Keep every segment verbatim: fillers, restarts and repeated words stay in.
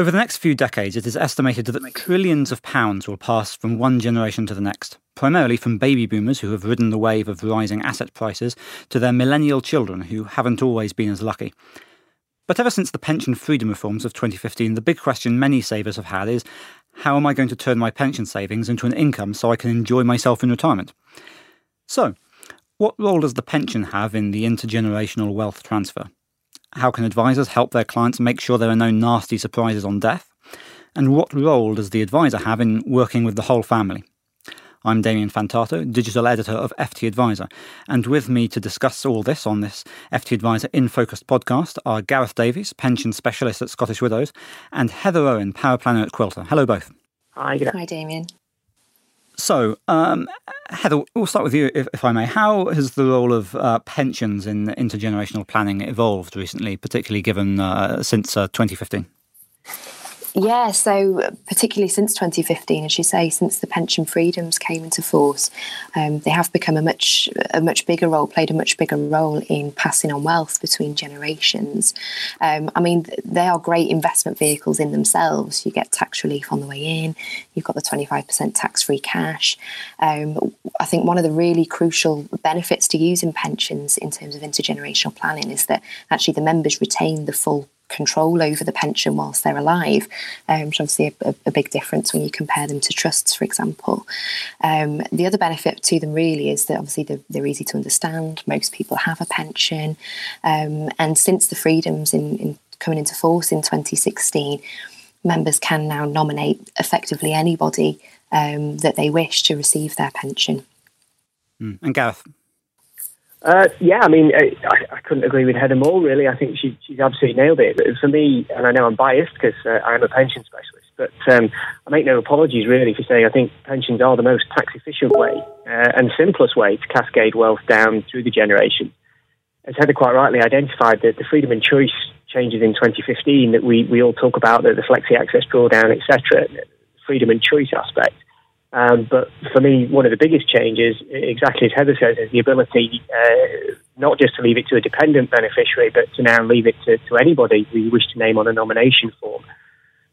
Over the next few decades, it is estimated that trillions of pounds will pass from one generation to the next, primarily from baby boomers who have ridden the wave of rising asset prices to their millennial children who haven't always been as lucky. But ever since the pension freedom reforms of twenty fifteen, the big question many savers have had is, how am I going to turn my pension savings into an income so I can enjoy myself in retirement? So, what role does the pension have in the intergenerational wealth transfer? How can advisors help their clients make sure there are no nasty surprises on death? And what role does the advisor have in working with the whole family? I'm Damien Fantato, digital editor of F T Advisor, and with me to discuss all this on this F T Advisor In Focus podcast are Gareth Davies, pension specialist at Scottish Widows, and Heather Owen, power planner at Quilter. Hello, both. Hi, good. Hi, Damien. So, um, Heather, we'll start with you, if, if I may. How has the role of uh, pensions in intergenerational planning evolved recently, particularly given uh, since uh, twenty fifteen? Yeah, so particularly since twenty fifteen, as you say, since the pension freedoms came into force, um, they have become a much a much bigger role, played a much bigger role in passing on wealth between generations. Um, I mean, they are great investment vehicles in themselves. You get tax relief on the way in. You've got the twenty-five percent tax-free cash. Um, I think one of the really crucial benefits to using pensions in terms of intergenerational planning is that actually the members retain the full control over the pension whilst they're alive, um, which is obviously a, a, a big difference when you compare them to trusts, for example. Um, the other benefit to them really is that obviously they're, they're easy to understand. Most people have a pension. Um, and since the freedoms in, in coming into force in twenty sixteen, members can now nominate effectively anybody um, that they wish to receive their pension. Mm. And Gareth? Uh, yeah, I mean, I, I couldn't agree with Heather more, really. I think she, she's absolutely nailed it. But for me, and I know I'm biased because uh, I'm a pension specialist, but um, I make no apologies, really, for saying I think pensions are the most tax-efficient way uh, and simplest way to cascade wealth down through the generation. As Heather quite rightly identified, that the freedom and choice changes in twenty fifteen that we, we all talk about, the, the flexi-access drawdown, et cetera, freedom and choice aspect. Um, but for me, one of the biggest changes, exactly as Heather says, is the ability uh, not just to leave it to a dependent beneficiary, but to now leave it to, to anybody we wish to name on a nomination form.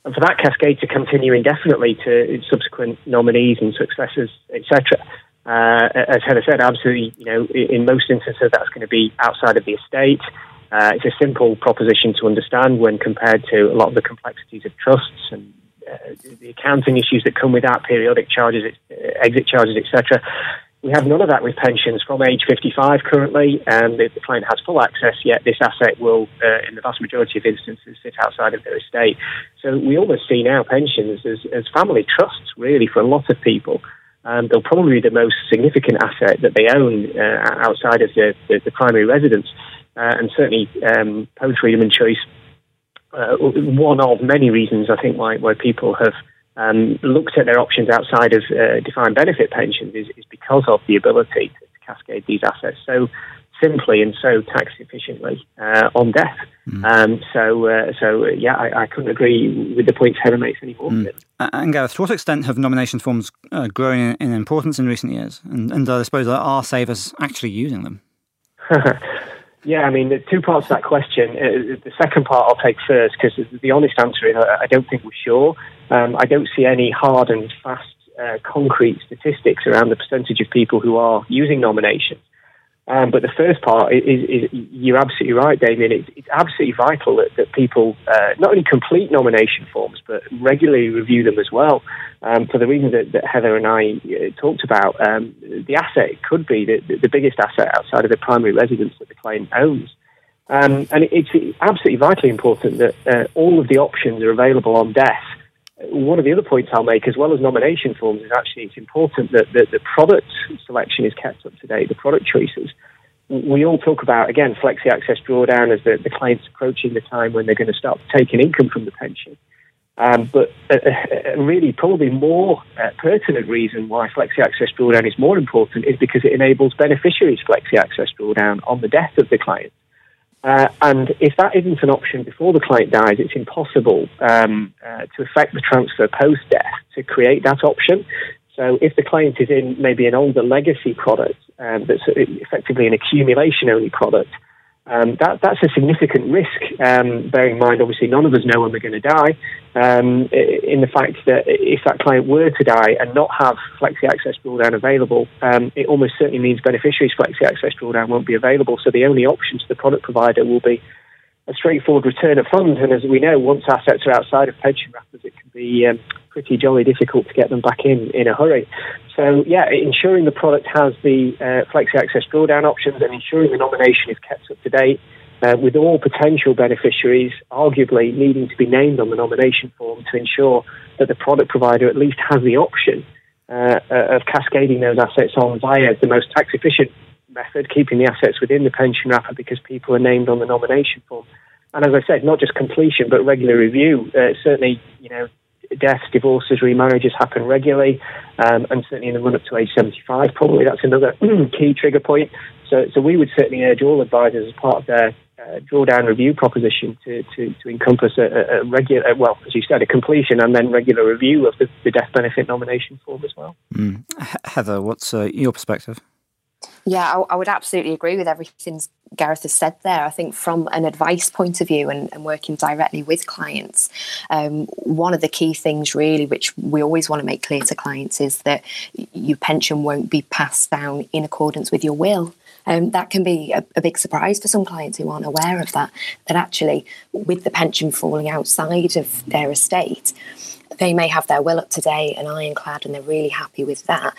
And for that cascade to continue indefinitely to subsequent nominees and successors, et cetera. Uh, as Heather said, absolutely, you know, in most instances, that's going to be outside of the estate. Uh, it's a simple proposition to understand when compared to a lot of the complexities of trusts and Uh, the accounting issues that come with that, periodic charges, uh, exit charges, et cetera. We have none of that with pensions from age fifty-five currently, and the client has full access, yet this asset will, uh, in the vast majority of instances, sit outside of their estate. So we almost see now pensions as, as family trusts, really, for a lot of people. Um, they'll probably be the most significant asset that they own uh, outside of the, the, the primary residence, uh, and certainly um, post-freedom and choice. Uh, one of many reasons, I think, why, why people have um, looked at their options outside of uh, defined benefit pensions is, is because of the ability to, to cascade these assets so simply and so tax efficiently uh, on death. Mm. Um, so, uh, so yeah, I, I couldn't agree with the points Heather makes any more. Mm. And Gareth, to what extent have nomination forms uh, grown in, in importance in recent years? And, and I suppose are savers actually using them? Yeah, I mean, there's two parts to that question. Uh, the second part I'll take first, because the honest answer is I, I don't think we're sure. Um, I don't see any hard and fast, uh, concrete statistics around the percentage of people who are using nominations. Um, but the first part is, is, is you're absolutely right, Damien. It's, it's absolutely vital that, that people uh, not only complete nomination forms, but regularly review them as well. Um, for the reason that, that Heather and I uh, talked about, um, the asset could be the, the biggest asset outside of the primary residence that the client owns. Um, and it, it's absolutely vitally important that uh, all of the options are available on death. One of the other points I'll make, as well as nomination forms, is actually it's important that, that the product selection is kept up to date, the product choices. We all talk about, again, flexi-access drawdown as the, the client's approaching the time when they're going to start taking income from the pension. Um, but a, a really probably more uh, pertinent reason why flexi-access drawdown is more important is because it enables beneficiaries flexi-access drawdown on the death of the client. Uh, and if that isn't an option before the client dies, it's impossible um, uh, to effect the transfer post-death to create that option. So if the client is in maybe an older legacy product um, that's effectively an accumulation-only product, Um, that, that's a significant risk, um, bearing in mind, obviously, none of us know when we're going to die, um, in the fact that if that client were to die and not have flexi-access drawdown available, um, it almost certainly means beneficiaries' flexi-access drawdown won't be available. So the only option to the product provider will be a straightforward return of funds. And as we know, once assets are outside of pension wrappers, it can be um, pretty jolly difficult to get them back in in a hurry. So, yeah, ensuring the product has the uh, flexi-access drawdown options and ensuring the nomination is kept up to date, uh, with all potential beneficiaries arguably needing to be named on the nomination form to ensure that the product provider at least has the option uh, of cascading those assets on via the most tax-efficient method, keeping the assets within the pension wrapper because people are named on the nomination form. And as I said, not just completion, but regular review. Uh, certainly, you know, deaths, divorces, remarriages happen regularly, um, and certainly in the run-up to age seventy-five, probably that's another key trigger point. So, so we would certainly urge all advisors as part of their uh, drawdown review proposition to to, to encompass a, a regular, well, as you said, a completion and then regular review of the, the death benefit nomination form as well. Mm. Heather, what's uh, your perspective? Yeah, I, I would absolutely agree with everything Gareth has said there. I think from an advice point of view and, and working directly with clients, um, one of the key things really, which we always want to make clear to clients, is that your pension won't be passed down in accordance with your will. Um, that can be a, a big surprise for some clients who aren't aware of that, that actually with the pension falling outside of their estate, they may have their will up to date and ironclad and they're really happy with that.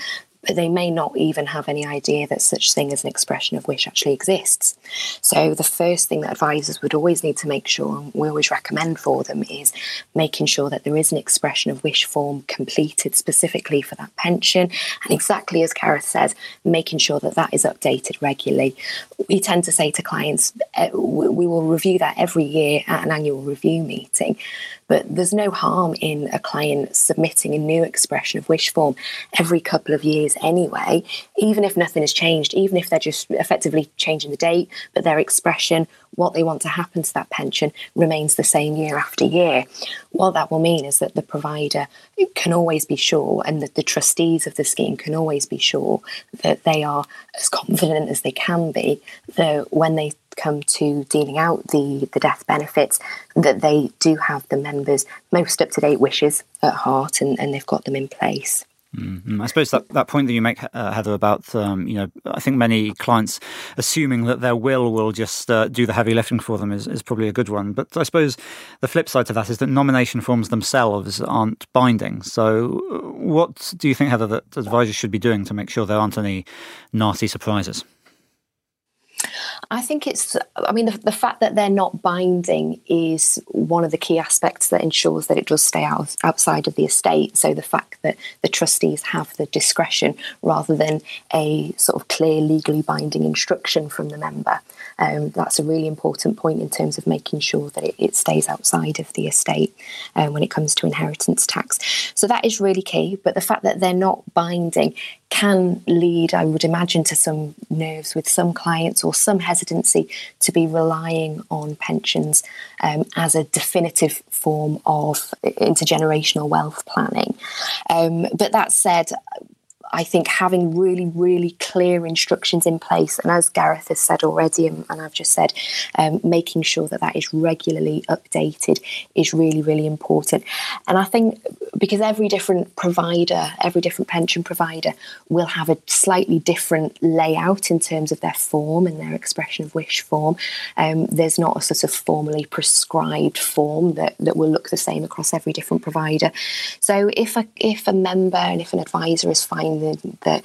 But they may not even have any idea that such thing as an expression of wish actually exists. So the first thing that advisors would always need to make sure, and we always recommend for them, is making sure that there is an expression of wish form completed specifically for that pension. And exactly as Gareth says, making sure that that is updated regularly. We tend to say to clients, uh, we will review that every year at an annual review meeting. But there's no harm in a client submitting a new expression of wish form every couple of years anyway, even if nothing has changed, even if they're just effectively changing the date, but their expression, what they want to happen to that pension, remains the same year after year. What that will mean is that the provider can always be sure, and that the trustees of the scheme can always be sure, that they are as confident as they can be that when they come to dealing out the, the death benefits, that they do have the members' most up-to-date wishes at heart, and, and they've got them in place. Mm-hmm. I suppose that, that point that you make, uh, Heather, about, um, you know, I think many clients assuming that their will will just uh, do the heavy lifting for them is, is probably a good one. But I suppose the flip side to that is that nomination forms themselves aren't binding. So what do you think, Heather, that advisors should be doing to make sure there aren't any nasty surprises? I think it's, I mean, the, the fact that they're not binding is one of the key aspects that ensures that it does stay out, outside of the estate. So the fact that the trustees have the discretion rather than a sort of clear legally binding instruction from the member. Um, that's a really important point in terms of making sure that it, it stays outside of the estate um, when it comes to inheritance tax. So that is really key. But the fact that they're not binding can lead, I would imagine, to some nerves with some clients or some hesitancy to be relying on pensions um, as a definitive form of intergenerational wealth planning. Um, but that said, I think having really, really clear instructions in place, and as Gareth has said already, and, and I've just said, um, making sure that that is regularly updated is really, really important. And I think because every different provider, every different pension provider will have a slightly different layout in terms of their form and their expression of wish form. Um, there's not a sort of formally prescribed form that, that will look the same across every different provider. So if a, if a member and if an advisor is finding that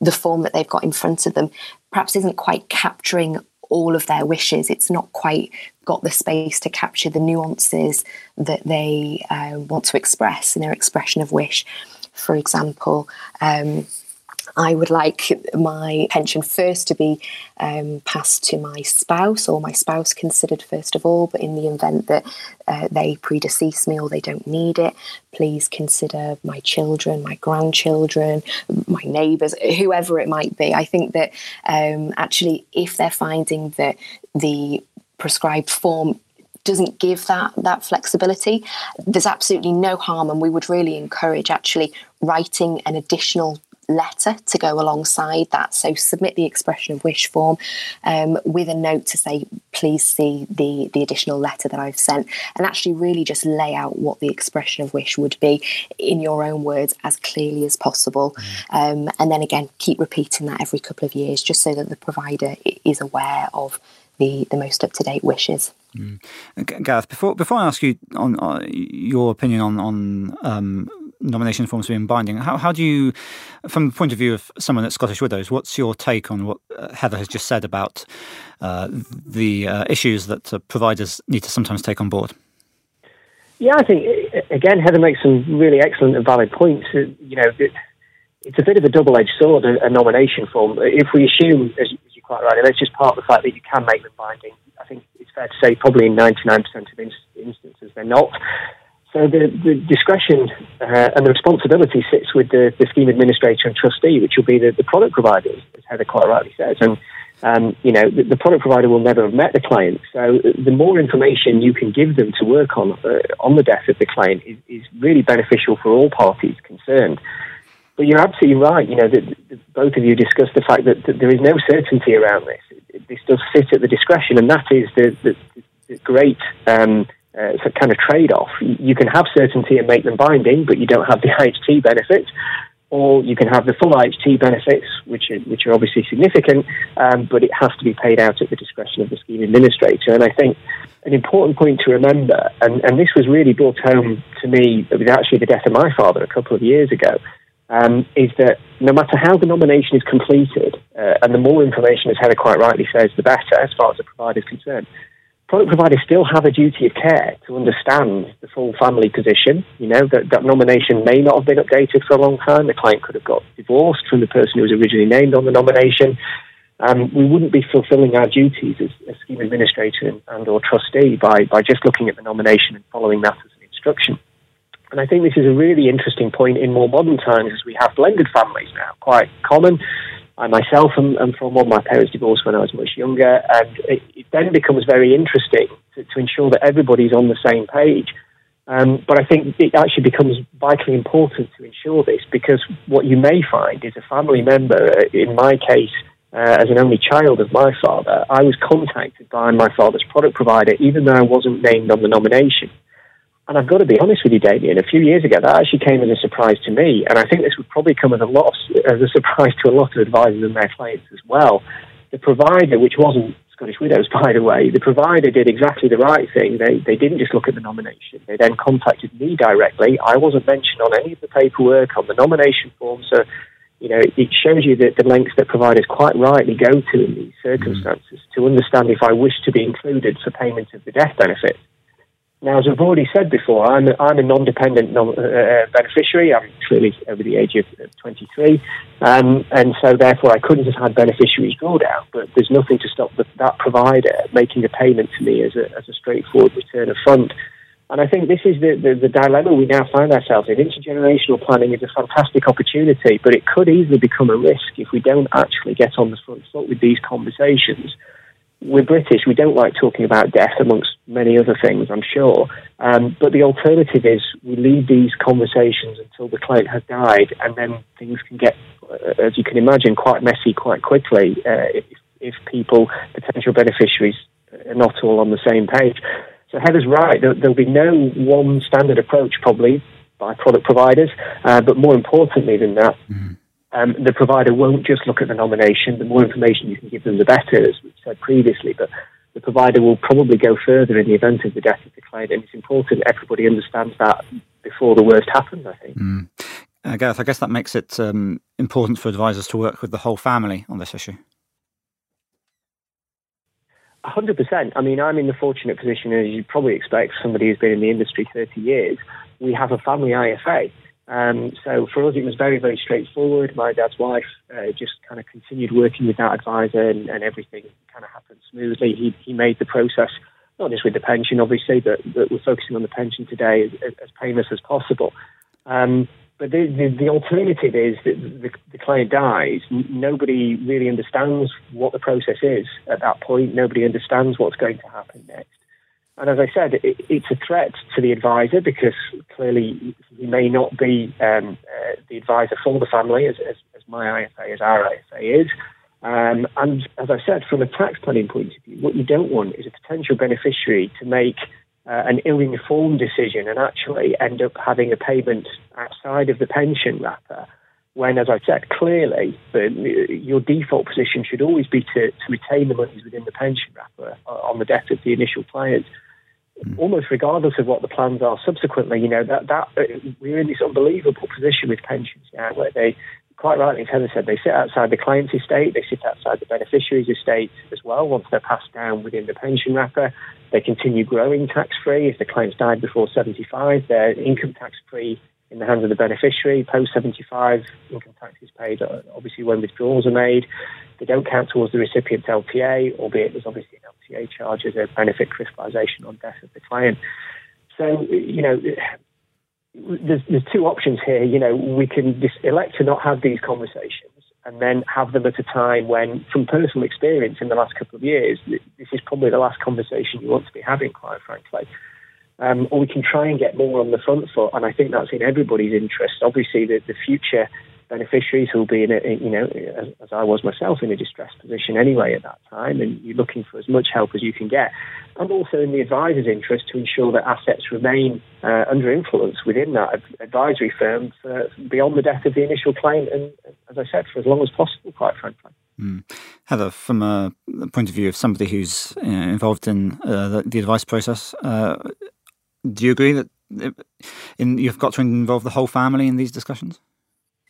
the form that they've got in front of them perhaps isn't quite capturing all of their wishes, it's not quite got the space to capture the nuances that they uh, want to express in their expression of wish. For example, um, I would like my pension first to be um, passed to my spouse, or my spouse considered first of all, but in the event that uh, they predecease me or they don't need it, please consider my children, my grandchildren, my neighbours, whoever it might be. I think that um, actually if they're finding that the prescribed form doesn't give that that flexibility, there's absolutely no harm, and we would really encourage actually writing an additional letter to go alongside that. So submit the expression of wish form um, with a note to say, please see the, the additional letter that I've sent, and actually really just lay out what the expression of wish would be in your own words as clearly as possible. Um, and then again, keep repeating that every couple of years, just so that the provider is aware of the, the most up-to-date wishes. Mm. Gareth, before before I ask you on uh, your opinion on on um, nomination forms being binding, how how do you, from the point of view of someone at Scottish Widows, what's your take on what Heather has just said about uh, the uh, issues that uh, providers need to sometimes take on board? Yeah, I think again Heather makes some really excellent and valid points. You know, it, it's a bit of a double-edged sword, a, a nomination form. If we assume, as you're quite right, and it's just part of the fact that you can make them binding, I think it's fair to say probably in ninety-nine percent of in- instances they're not. So the, the discretion uh, and the responsibility sits with the, the scheme administrator and trustee, which will be the, the product provider, as Heather quite rightly says. And, um, you know, the, the product provider will never have met the client. So the more information you can give them to work on uh, on the death of the client is, is really beneficial for all parties concerned. But you're absolutely right. You know, the, the, both of you discussed the fact that, that there is no certainty around this. This does sit at the discretion, and that is the, the, the great um, uh, kind of trade-off. You can have certainty and make them binding, but you don't have the I H T benefits, or you can have the full I H T benefits, which are, which are obviously significant, um, but it has to be paid out at the discretion of the scheme administrator. And I think an important point to remember, and, and this was really brought home to me with actually the death of my father a couple of years ago, Um, is that no matter how the nomination is completed, uh, and the more information, as Heather quite rightly says, the better as far as the provider is concerned, product providers still have a duty of care to understand the full family position. You know, that, that nomination may not have been updated for a long time. The client could have got divorced from the person who was originally named on the nomination. Um, we wouldn't be fulfilling our duties as, as scheme administrator and, and or trustee by, by just looking at the nomination and following that as an instruction. And I think this is a really interesting point in more modern times, as we have blended families now, quite common. I myself am, am from one. My parents divorced when I was much younger, and it, it then becomes very interesting to, to ensure that everybody's on the same page. Um, but I think it actually becomes vitally important to ensure this, because what you may find is a family member, in my case, uh, as an only child of my father, I was contacted by my father's product provider, even though I wasn't named on the nomination. And I've got to be honest with you, Damien, a few years ago, that actually came as a surprise to me. And I think this would probably come as a lot, as a surprise to a lot of advisors and their clients as well. The provider, which wasn't Scottish Widows, by the way, the provider did exactly the right thing. They they didn't just look at the nomination. They then contacted me directly. I wasn't mentioned on any of the paperwork, on the nomination form. So, you know, it shows you that the lengths that providers quite rightly go to in these circumstances mm-hmm. to understand if I wish to be included for payment of the death benefit. Now, as I've already said before, I'm a, I'm a non-dependent non, uh, beneficiary. I'm clearly over the age of twenty-three. Um, and so, therefore, I couldn't have had beneficiaries draw down. But there's nothing to stop the, that provider making a payment to me as a, as a straightforward return of fund. And I think this is the, the, the dilemma we now find ourselves in. Intergenerational planning is a fantastic opportunity, but it could easily become a risk if we don't actually get on the front foot with these conversations. We're British, we don't like talking about death, amongst many other things, I'm sure. Um, but the alternative is we leave these conversations until the client has died, and then things can get, uh, as you can imagine, quite messy quite quickly uh, if, if people, potential beneficiaries, are not all on the same page. So Heather's right, there, there'll be no one standard approach probably by product providers, uh, but more importantly than that, mm-hmm. Um, the provider won't just look at the nomination. The more information you can give them, the better, as we said previously. But the provider will probably go further in the event of the death of the client, and it's important everybody understands that before the worst happens, I think. Mm. Uh, Gareth, I guess that makes it um, important for advisors to work with the whole family on this issue. one hundred percent. I mean, I'm in the fortunate position, as you probably expect, somebody who's been in the industry thirty years. We have a family I F A. Um, so for us, it was very, very straightforward. My dad's wife uh, just kind of continued working with that advisor, and, and everything kind of happened smoothly. He he made the process, not just with the pension, obviously, but, but we're focusing on the pension today as, as painless as possible. Um, but the, the, the alternative is that the, the client dies. Nobody really understands what the process is at that point. Nobody understands what's going to happen next. And as I said, it, it's a threat to the advisor, because clearly he may not be um, uh, the advisor for the family, as, as, as my I S A is, our I S A is. Um, and as I said, from a tax planning point of view, what you don't want is a potential beneficiary to make uh, an ill-informed decision and actually end up having a payment outside of the pension wrapper, when, as I said, clearly the, your default position should always be to, to retain the monies within the pension wrapper on the death of the initial client. Almost regardless of what the plans are subsequently, you know, that that we're in this unbelievable position with pensions now, where they, quite rightly, as Heather said, they sit outside the client's estate, they sit outside the beneficiary's estate as well. Once they're passed down within the pension wrapper, they continue growing tax-free. If the client's died before seventy-five, they're income tax-free in the hands of the beneficiary. Post seventy-five, income tax is paid, obviously, when withdrawals are made. They don't count towards the recipient's L T A, albeit there's obviously an L T A charge as a benefit crystallisation on death of the client. So, you know, there's, there's two options here. You know, we can just elect to not have these conversations and then have them at a time when, from personal experience in the last couple of years, this is probably the last conversation you want to be having, quite frankly. Um, or we can try and get more on the front foot, and I think that's in everybody's interest. Obviously, the, the future beneficiaries who will be in a, you know, as, as I was myself, in a distressed position anyway at that time, and you're looking for as much help as you can get. And also in the advisor's interest to ensure that assets remain uh, under influence within that advisory firm for, beyond the death of the initial claim, and, as I said, for as long as possible, quite frankly. Mm. Heather, from a point of view of somebody who's you know, involved in uh, the, the advice process, uh, do you agree that in, you've got to involve the whole family in these discussions?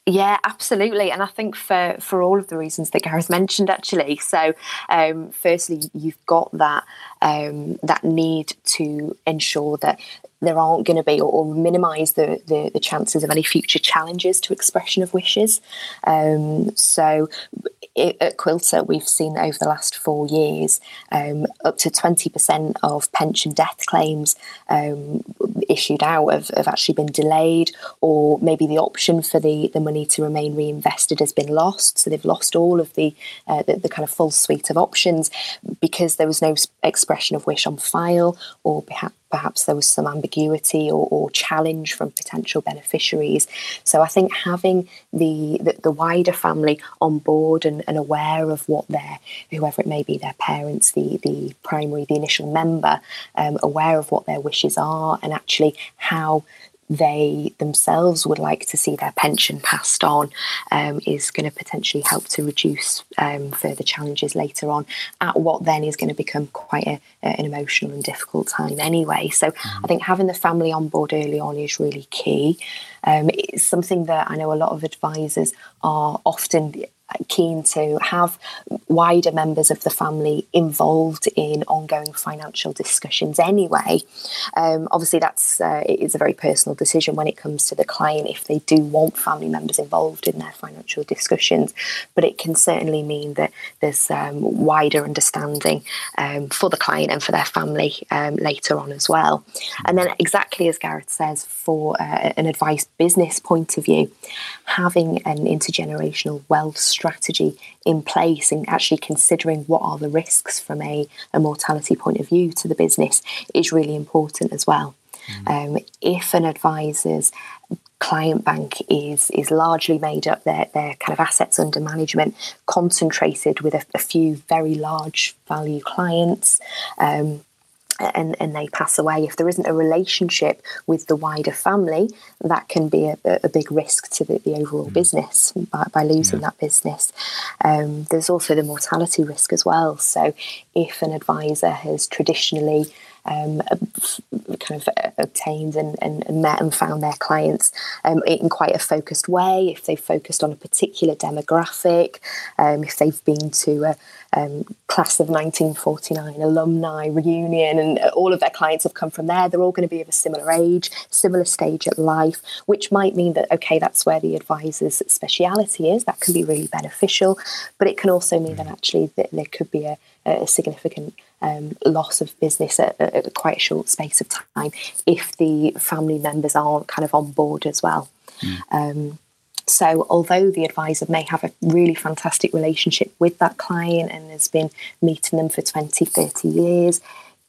Yeah, absolutely. And I think for, for all of the reasons that Gareth mentioned, actually. So um, firstly, you've got that um, that need to ensure that there aren't going to be or, or minimise the, the, the chances of any future challenges to expression of wishes. Um, so it, at Quilter, we've seen over the last four years, um, up to twenty percent of pension death claims um, issued out have, have actually been delayed, or maybe the option for the, the money to remain reinvested has been lost. So they've lost all of the, uh, the, the kind of full suite of options because there was no expression of wish on file, or perhaps Perhaps there was some ambiguity or, or challenge from potential beneficiaries. So I think having the the, the wider family on board and, and aware of what their, whoever it may be, their parents, the, the primary, the initial member, um, aware of what their wishes are and actually how they themselves would like to see their pension passed on um, is going to potentially help to reduce um, further challenges later on at what then is going to become quite a, an emotional and difficult time anyway. So mm-hmm. I think having the family on board early on is really key. Um, it's something that I know a lot of advisors are often keen to have wider members of the family involved in ongoing financial discussions anyway. Um, obviously, that's uh, it is a very personal decision when it comes to the client if they do want family members involved in their financial discussions, but it can certainly mean that there's um, wider understanding um, for the client and for their family um, later on as well. And then exactly as Gareth says, for uh, an advice business point of view, having an intergenerational wealth strategy in place and actually considering what are the risks from a, a mortality point of view to the business is really important as well. Mm. Um, if an advisor's client bank is is largely made up, their their kind of assets under management concentrated with a, a few very large value clients, um, And, and they pass away, if there isn't a relationship with the wider family, that can be a, a big risk to the, the overall mm. business by, by losing yeah. that business. Um, there's also the mortality risk as well. So if an advisor has traditionally Um, kind of obtained and, and met and found their clients um, in quite a focused way, if they've focused on a particular demographic, um, if they've been to a um, class of nineteen forty-nine alumni reunion and all of their clients have come from there, they're all going to be of a similar age, similar stage of life, which might mean that, okay, that's where the advisor's speciality is. That can be really beneficial, but it can also mean that actually th- there could be a, a significant Um, loss of business at, at quite a short space of time if the family members aren't kind of on board as well. Mm. Um, so although the advisor may have a really fantastic relationship with that client and has been meeting them for twenty, thirty years,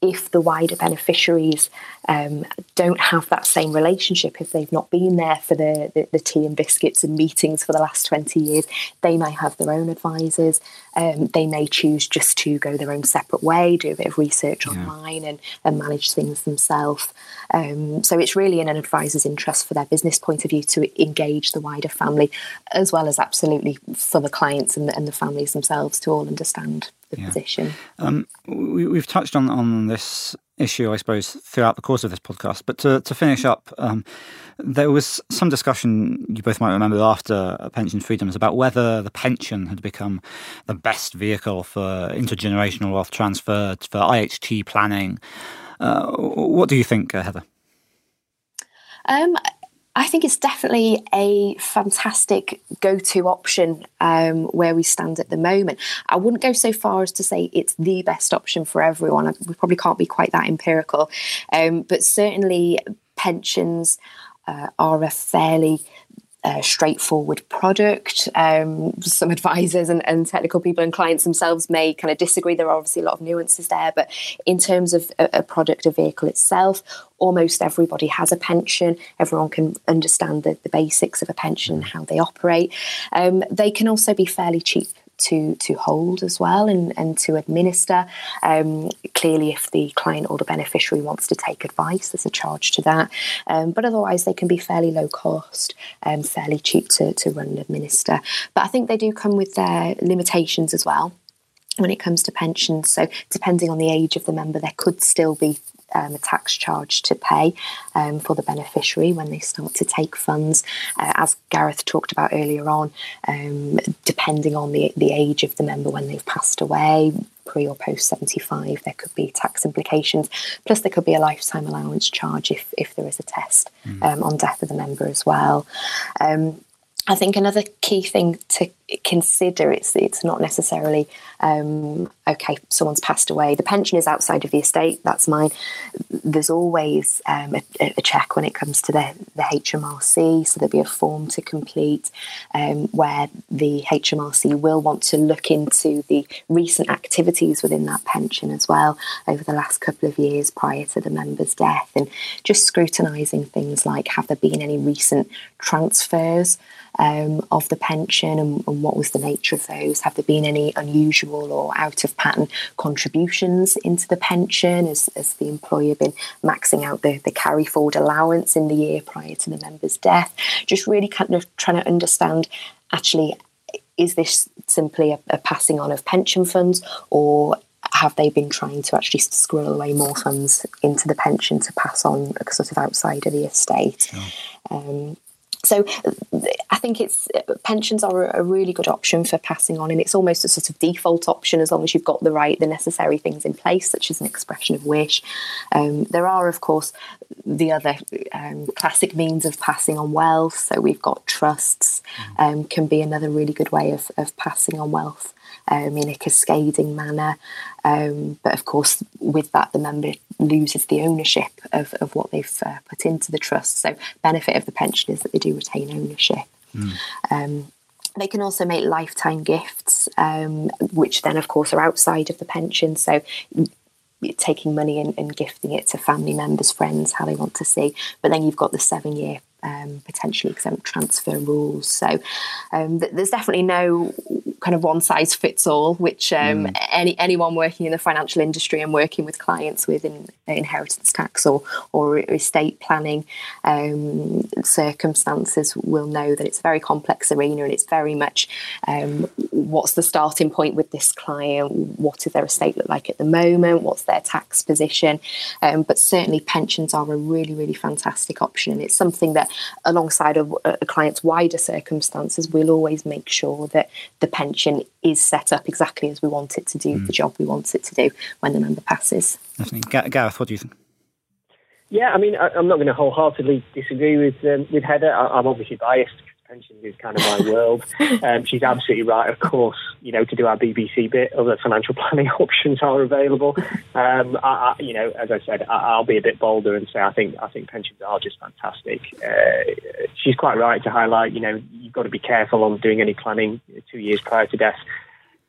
if the wider beneficiaries um, don't have that same relationship, if they've not been there for the, the, the tea and biscuits and meetings for the last twenty years, they may have their own advisors. Um, they may choose just to go their own separate way, do a bit of research yeah. online and, and manage things themselves. Um, so it's really in an advisor's interest for their business point of view to engage the wider family, as well as absolutely for the clients and the, and the families themselves to all understand the yeah. position. Um, we, we've touched on, on this issue, I suppose, throughout the course of this podcast. But to, to finish up, um, there was some discussion, you both might remember, after Pension Freedoms about whether the pension had become the best vehicle for intergenerational wealth transfer, for I H T planning. Uh, what do you think, uh, Heather? Um, I think it's definitely a fantastic go-to option um, where we stand at the moment. I wouldn't go so far as to say it's the best option for everyone. We probably can't be quite that empirical. Um, but certainly pensions uh, are a fairly uh, straightforward product. Um, some advisors and, and technical people and clients themselves may kind of disagree. There are obviously a lot of nuances there. But in terms of a, a product, a vehicle itself, almost everybody has a pension. Everyone can understand the, the basics of a pension and how they operate. Um, they can also be fairly cheap to to hold as well and, and to administer. Um, clearly, if the client or the beneficiary wants to take advice, there's a charge to that. Um, but otherwise, they can be fairly low cost and fairly cheap to, to run and administer. But I think they do come with their limitations as well when it comes to pensions. So depending on the age of the member, there could still be Um, a tax charge to pay um, for the beneficiary when they start to take funds. Uh, as Gareth talked about earlier on, um, depending on the, the age of the member when they've passed away, pre or post seventy-five, there could be tax implications. Plus there could be a lifetime allowance charge if, if there is a test mm. um, on death of the member as well. Um, I think another key thing to consider, it's it's not necessarily, um, okay, someone's passed away, the pension is outside of the estate, that's mine. There's always um, a, a check when it comes to the, the H M R C, so there'll be a form to complete um, where the H M R C will want to look into the recent activities within that pension as well over the last couple of years prior to the member's death, and just scrutinising things like, have there been any recent transfers Um, of the pension and, and what was the nature of those? Have there been any unusual or out of pattern contributions into the pension? Has, has the employer been maxing out the, the carry forward allowance in the year prior to the member's death? Just really kind of trying to understand, actually, is this simply a, a passing on of pension funds, or have they been trying to actually squirrel away more funds into the pension to pass on sort of outside of the estate? Yeah. Um, So I think it's pensions are a really good option for passing on, and it's almost a sort of default option as long as you've got the right, the necessary things in place, such as an expression of wish. Um, there are, of course, the other um, classic means of passing on wealth. So we've got trusts, um, can be another really good way of, of passing on wealth um, in a cascading manner. Um, but of course, with that, the member loses the ownership of, of what they've uh, put into the trust. So benefit of the pension is that they do retain ownership. Mm. Um, they can also make lifetime gifts, um, which then, of course, are outside of the pension. So taking money and, and gifting it to family members, friends, how they want to see. But then you've got the seven-year um, potentially exempt transfer rules. So um, th- there's definitely no kind of one size fits all, which um, mm. any anyone working in the financial industry and working with clients with in, inheritance tax or or estate planning um, circumstances will know that it's a very complex arena, and it's very much um, what's the starting point with this client, what does their estate look like at the moment, what's their tax position, um, but certainly pensions are a really really fantastic option, and it's something that alongside a, a client's wider circumstances we'll always make sure that the pension is set up exactly as we want it to do mm. the job we want it to do when the member passes. Definitely. G- Gareth, what do you think? Yeah, I mean, I, I'm not going to wholeheartedly disagree with um, with Heather. I, I'm obviously biased because pensions is kind of my world. Um, she's absolutely right, of course, you know, to do our B B C bit, other financial planning options are available. Um, I, I, you know, as I said, I, I'll be a bit bolder and say I think I think pensions are just fantastic. Uh, she's quite right to highlight, you know, you've got to be careful on doing any planning two years prior to death.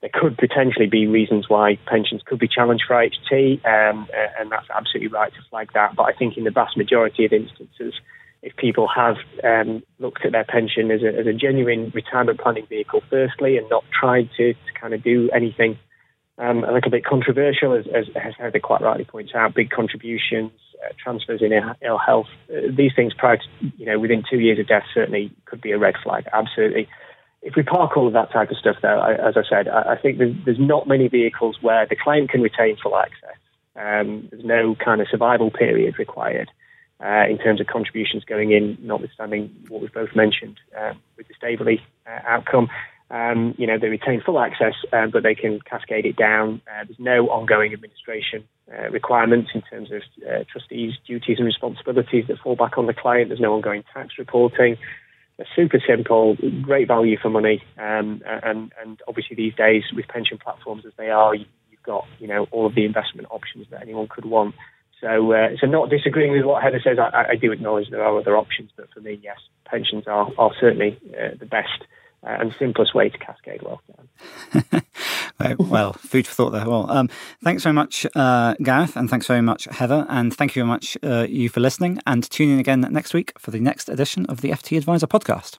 there could potentially be reasons why pensions could be challenged for I H T, um, and that's absolutely right to flag that. But I think in the vast majority of instances, if people have um, looked at their pension as a, as a genuine retirement planning vehicle firstly, and not tried to, to kind of do anything um, a little bit controversial, as, as, as Heather quite rightly points out, big contributions, uh, transfers in ill health, uh, these things prior to, you know, within two years of death certainly could be a red flag, absolutely. If we park all of that type of stuff, though, I, as I said, I, I think there's, there's not many vehicles where the client can retain full access. Um, there's no kind of survival period required uh, in terms of contributions going in, notwithstanding what we've both mentioned uh, with the Staveley uh, outcome. Um, you know, they retain full access, uh, but they can cascade it down. Uh, there's no ongoing administration uh, requirements in terms of uh, trustees' duties and responsibilities that fall back on the client. There's no ongoing tax reporting. Super simple, great value for money, um, and and obviously these days with pension platforms as they are, you've got you know all of the investment options that anyone could want. So, uh, so not disagreeing with what Heather says, I, I do acknowledge there are other options, but for me, yes, pensions are are certainly uh, the best uh, and simplest way to cascade wealth down. Well, food for thought there. Well, um, thanks very much, uh, Gareth, and thanks very much, Heather, and thank you very much uh, you for listening, and tune in again next week for the next edition of the F T Advisor podcast.